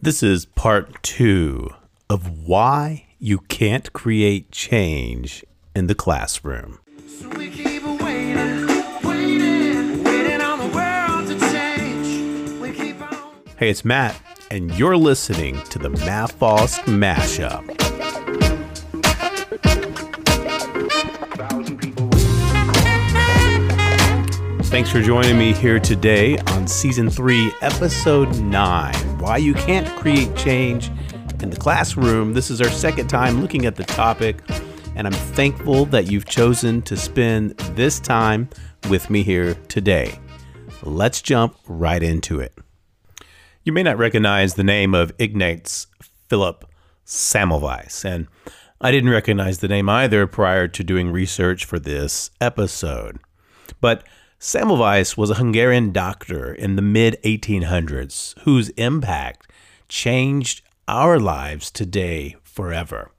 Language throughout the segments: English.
This is part 2 of why you can't create change in the classroom. So we keep waiting on the world to change. We keep on... Hey, it's Matt, and you're listening to the Mafost Mashup. Thanks for joining me here today on Season 3, Episode 9, Why You Can't Create Change in the Classroom. This is our second time looking at the topic, and I'm thankful that you've chosen to spend this time with me here today. Let's jump right into it. You may not recognize the name of Ignaz Philipp Semmelweis, and I didn't recognize the name either prior to doing research for this episode, but Semmelweis was a Hungarian doctor in the mid-1800s whose impact changed our lives today forever.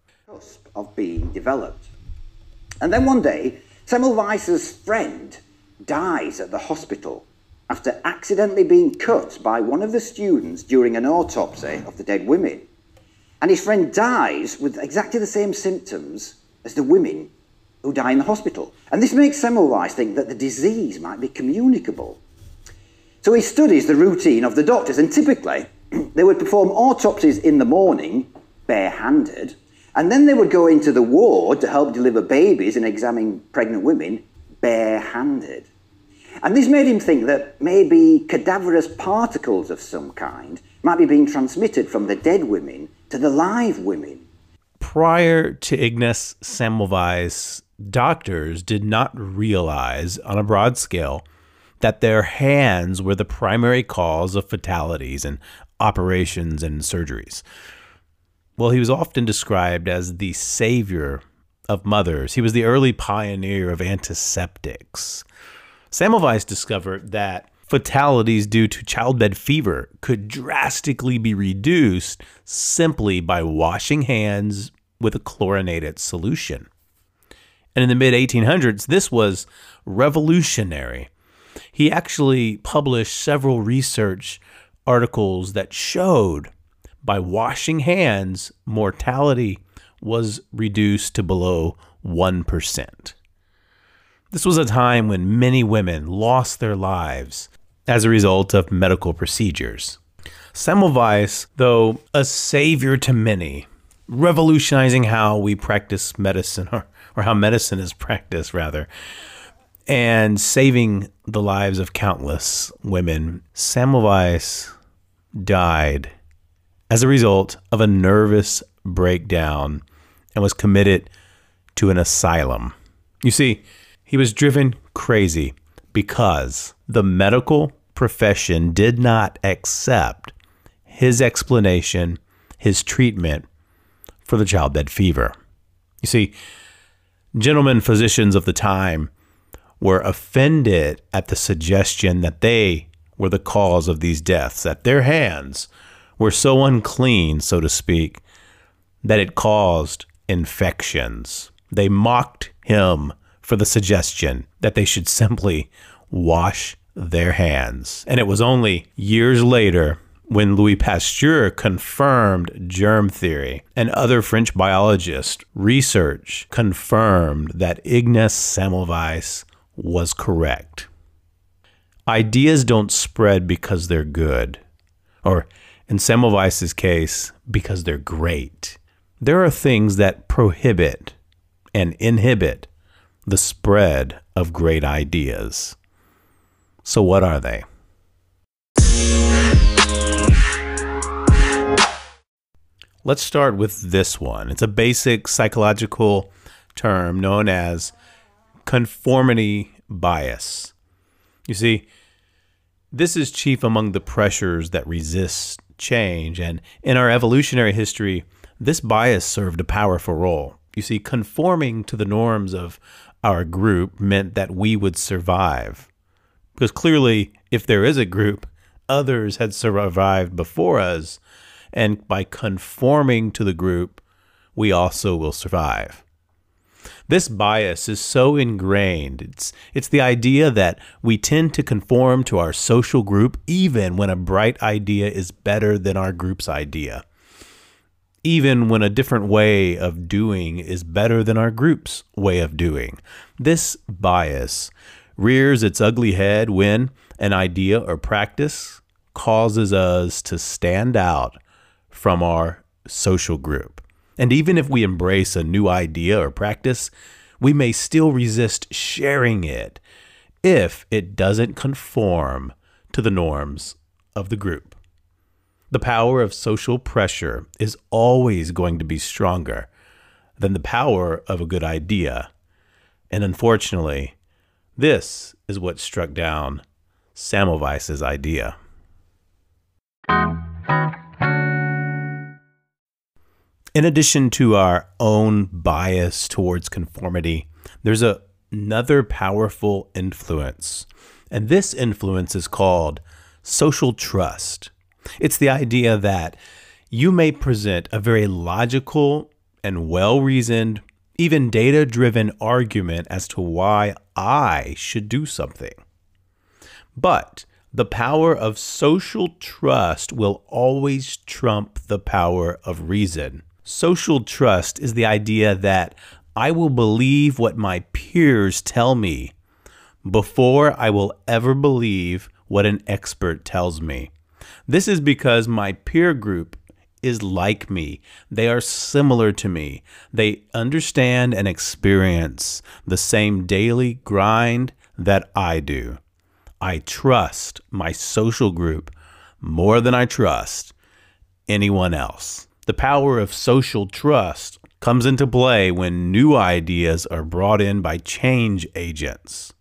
...of being developed. And then one day, Semmelweis's friend dies at the hospital after accidentally being cut by one of the students during an autopsy of the dead women. And his friend dies with exactly the same symptoms as the women who die in the hospital. And this makes Semmelweis think that the disease might be communicable. So he studies the routine of the doctors, and typically they would perform autopsies in the morning, barehanded, and then they would go into the ward to help deliver babies and examine pregnant women, barehanded. And this made him think that maybe cadaverous particles of some kind might be being transmitted from the dead women to the live women. Prior to Ignaz Semmelweis, doctors did not realize on a broad scale that their hands were the primary cause of fatalities and operations and surgeries. Well, he was often described as the savior of mothers. He was the early pioneer of antiseptics. Semmelweis discovered that fatalities due to childbed fever could drastically be reduced simply by washing hands with a chlorinated solution. And in the mid-1800s, this was revolutionary. He actually published several research articles that showed by washing hands, mortality was reduced to below 1%. This was a time when many women lost their lives as a result of medical procedures. Semmelweis, though a savior to many, revolutionizing how we practice medicine, or how medicine is practiced, rather, and saving the lives of countless women, Semmelweis died as a result of a nervous breakdown and was committed to an asylum. You see, he was driven crazy because the medical profession did not accept his explanation, his treatment for the childbed fever. You see, gentlemen physicians of the time were offended at the suggestion that they were the cause of these deaths, that their hands were so unclean, so to speak, that it caused infections. They mocked him for the suggestion that they should simply wash their hands. And it was only years later when Louis Pasteur confirmed germ theory, and other French biologists' research confirmed that Ignaz Semmelweis was correct. Ideas don't spread because they're good, or in Semmelweis's case, because they're great. There are things that prohibit and inhibit the spread of great ideas. So what are they? Let's start with this one. It's a basic psychological term known as conformity bias. You see, this is chief among the pressures that resist change, and in our evolutionary history, this bias served a powerful role. You see, conforming to the norms of our group meant that we would survive, because clearly, if there is a group, others had survived before us, and by conforming to the group, we also will survive. This bias is so ingrained. It's the idea that we tend to conform to our social group even when a bright idea is better than our group's idea. Even when a different way of doing is better than our group's way of doing. This bias rears its ugly head when an idea or practice causes us to stand out from our social group. And even if we embrace a new idea or practice, we may still resist sharing it if it doesn't conform to the norms of the group. The power of social pressure is always going to be stronger than the power of a good idea. And unfortunately, this is what struck down Semmelweis's idea. In addition to our own bias towards conformity, there's another powerful influence. And this influence is called social trust. It's the idea that you may present a very logical and well-reasoned, even data-driven argument as to why I should do something. But the power of social trust will always trump the power of reason. Social trust is the idea that I will believe what my peers tell me before I will ever believe what an expert tells me. This is because my peer group is like me. They are similar to me. They understand and experience the same daily grind that I do. I trust my social group more than I trust anyone else. The power of social trust comes into play when new ideas are brought in by change agents.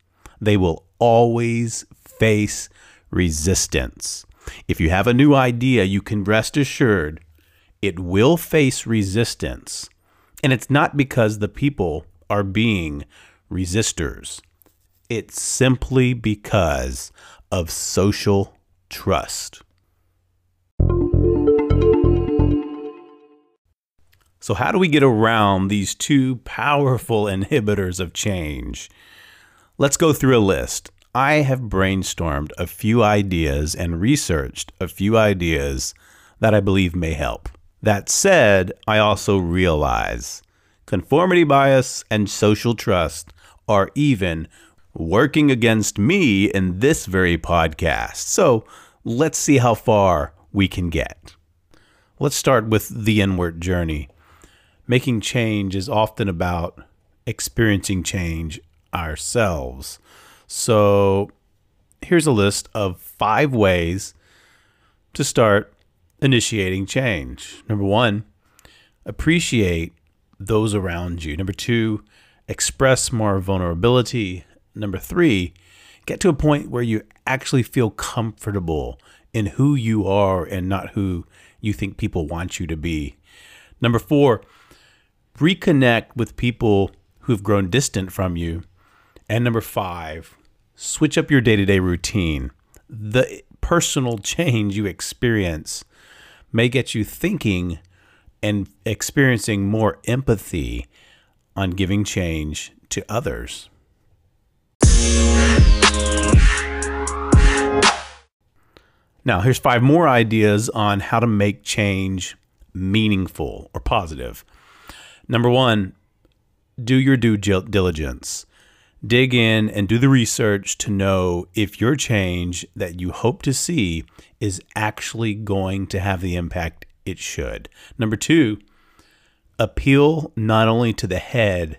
They will always face resistance. If you have a new idea, you can rest assured it will face resistance. And it's not because the people are being resistors. It's simply because of social trust. So how do we get around these two powerful inhibitors of change? Let's go through a list. I have brainstormed a few ideas and researched a few ideas that I believe may help. That said, I also realize conformity bias and social trust are even working against me in this very podcast. So let's see how far we can get. Let's start with the inward journey. Making change is often about experiencing change ourselves. So here's a list of 5 ways to start initiating change. Number 1, appreciate those around you. Number 2, express more vulnerability. Number 3, get to a point where you actually feel comfortable in who you are and not who you think people want you to be. Number 4, reconnect with people who've grown distant from you. And number 5, switch up your day-to-day routine. The personal change you experience may get you thinking and experiencing more empathy on giving change to others. Now, here's 5 more ideas on how to make change meaningful or positive. Number 1, do your due diligence. Dig in and do the research to know if your change that you hope to see is actually going to have the impact it should. Number 2, appeal not only to the head,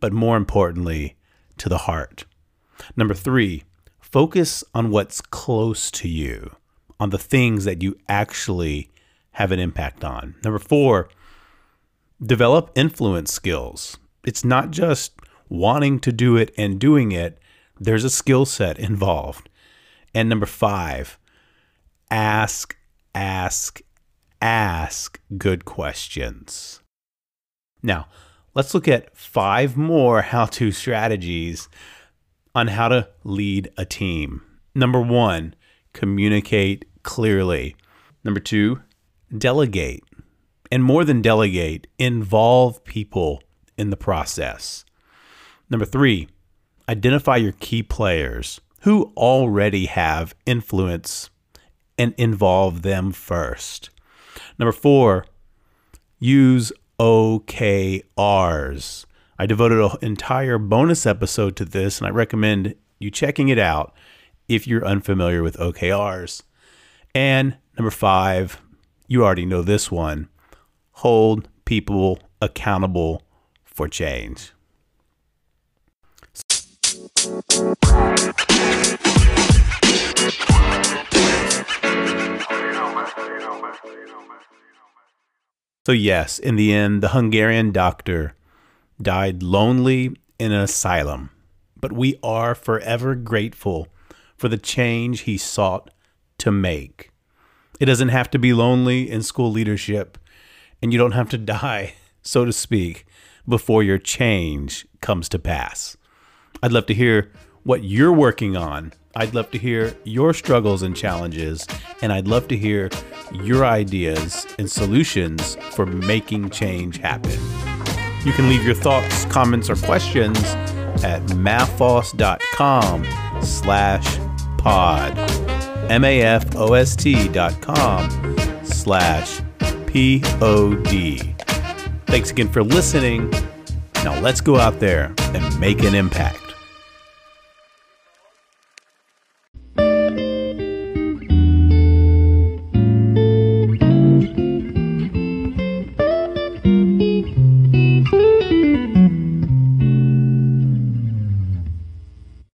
but more importantly, to the heart. Number 3, focus on what's close to you, on the things that you actually have an impact on. Number 4, develop influence skills. It's not just wanting to do it and doing it, there's a skill set involved. And number 5, ask good questions. Now, let's look at 5 more how-to strategies on how to lead a team. Number 1, communicate clearly. Number 2, delegate. And more than delegate, involve people in the process. Number three, identify your key players who already have influence and involve them first. Number four, use OKRs. I devoted an entire bonus episode to this, and I recommend you checking it out if you're unfamiliar with OKRs. And number five, you already know this one, hold people accountable for change. So yes, in the end, the Hungarian doctor died lonely in an asylum, but we are forever grateful for the change he sought to make. It doesn't have to be lonely in school leadership, and you don't have to die, so to speak, before your change comes to pass. I'd love to hear what you're working on. I'd love to hear your struggles and challenges, and I'd love to hear your ideas and solutions for making change happen. You can leave your thoughts, comments, or questions at mafost.com/pod, mafost.com/pod. Thanks again for listening. Now let's go out there and make an impact.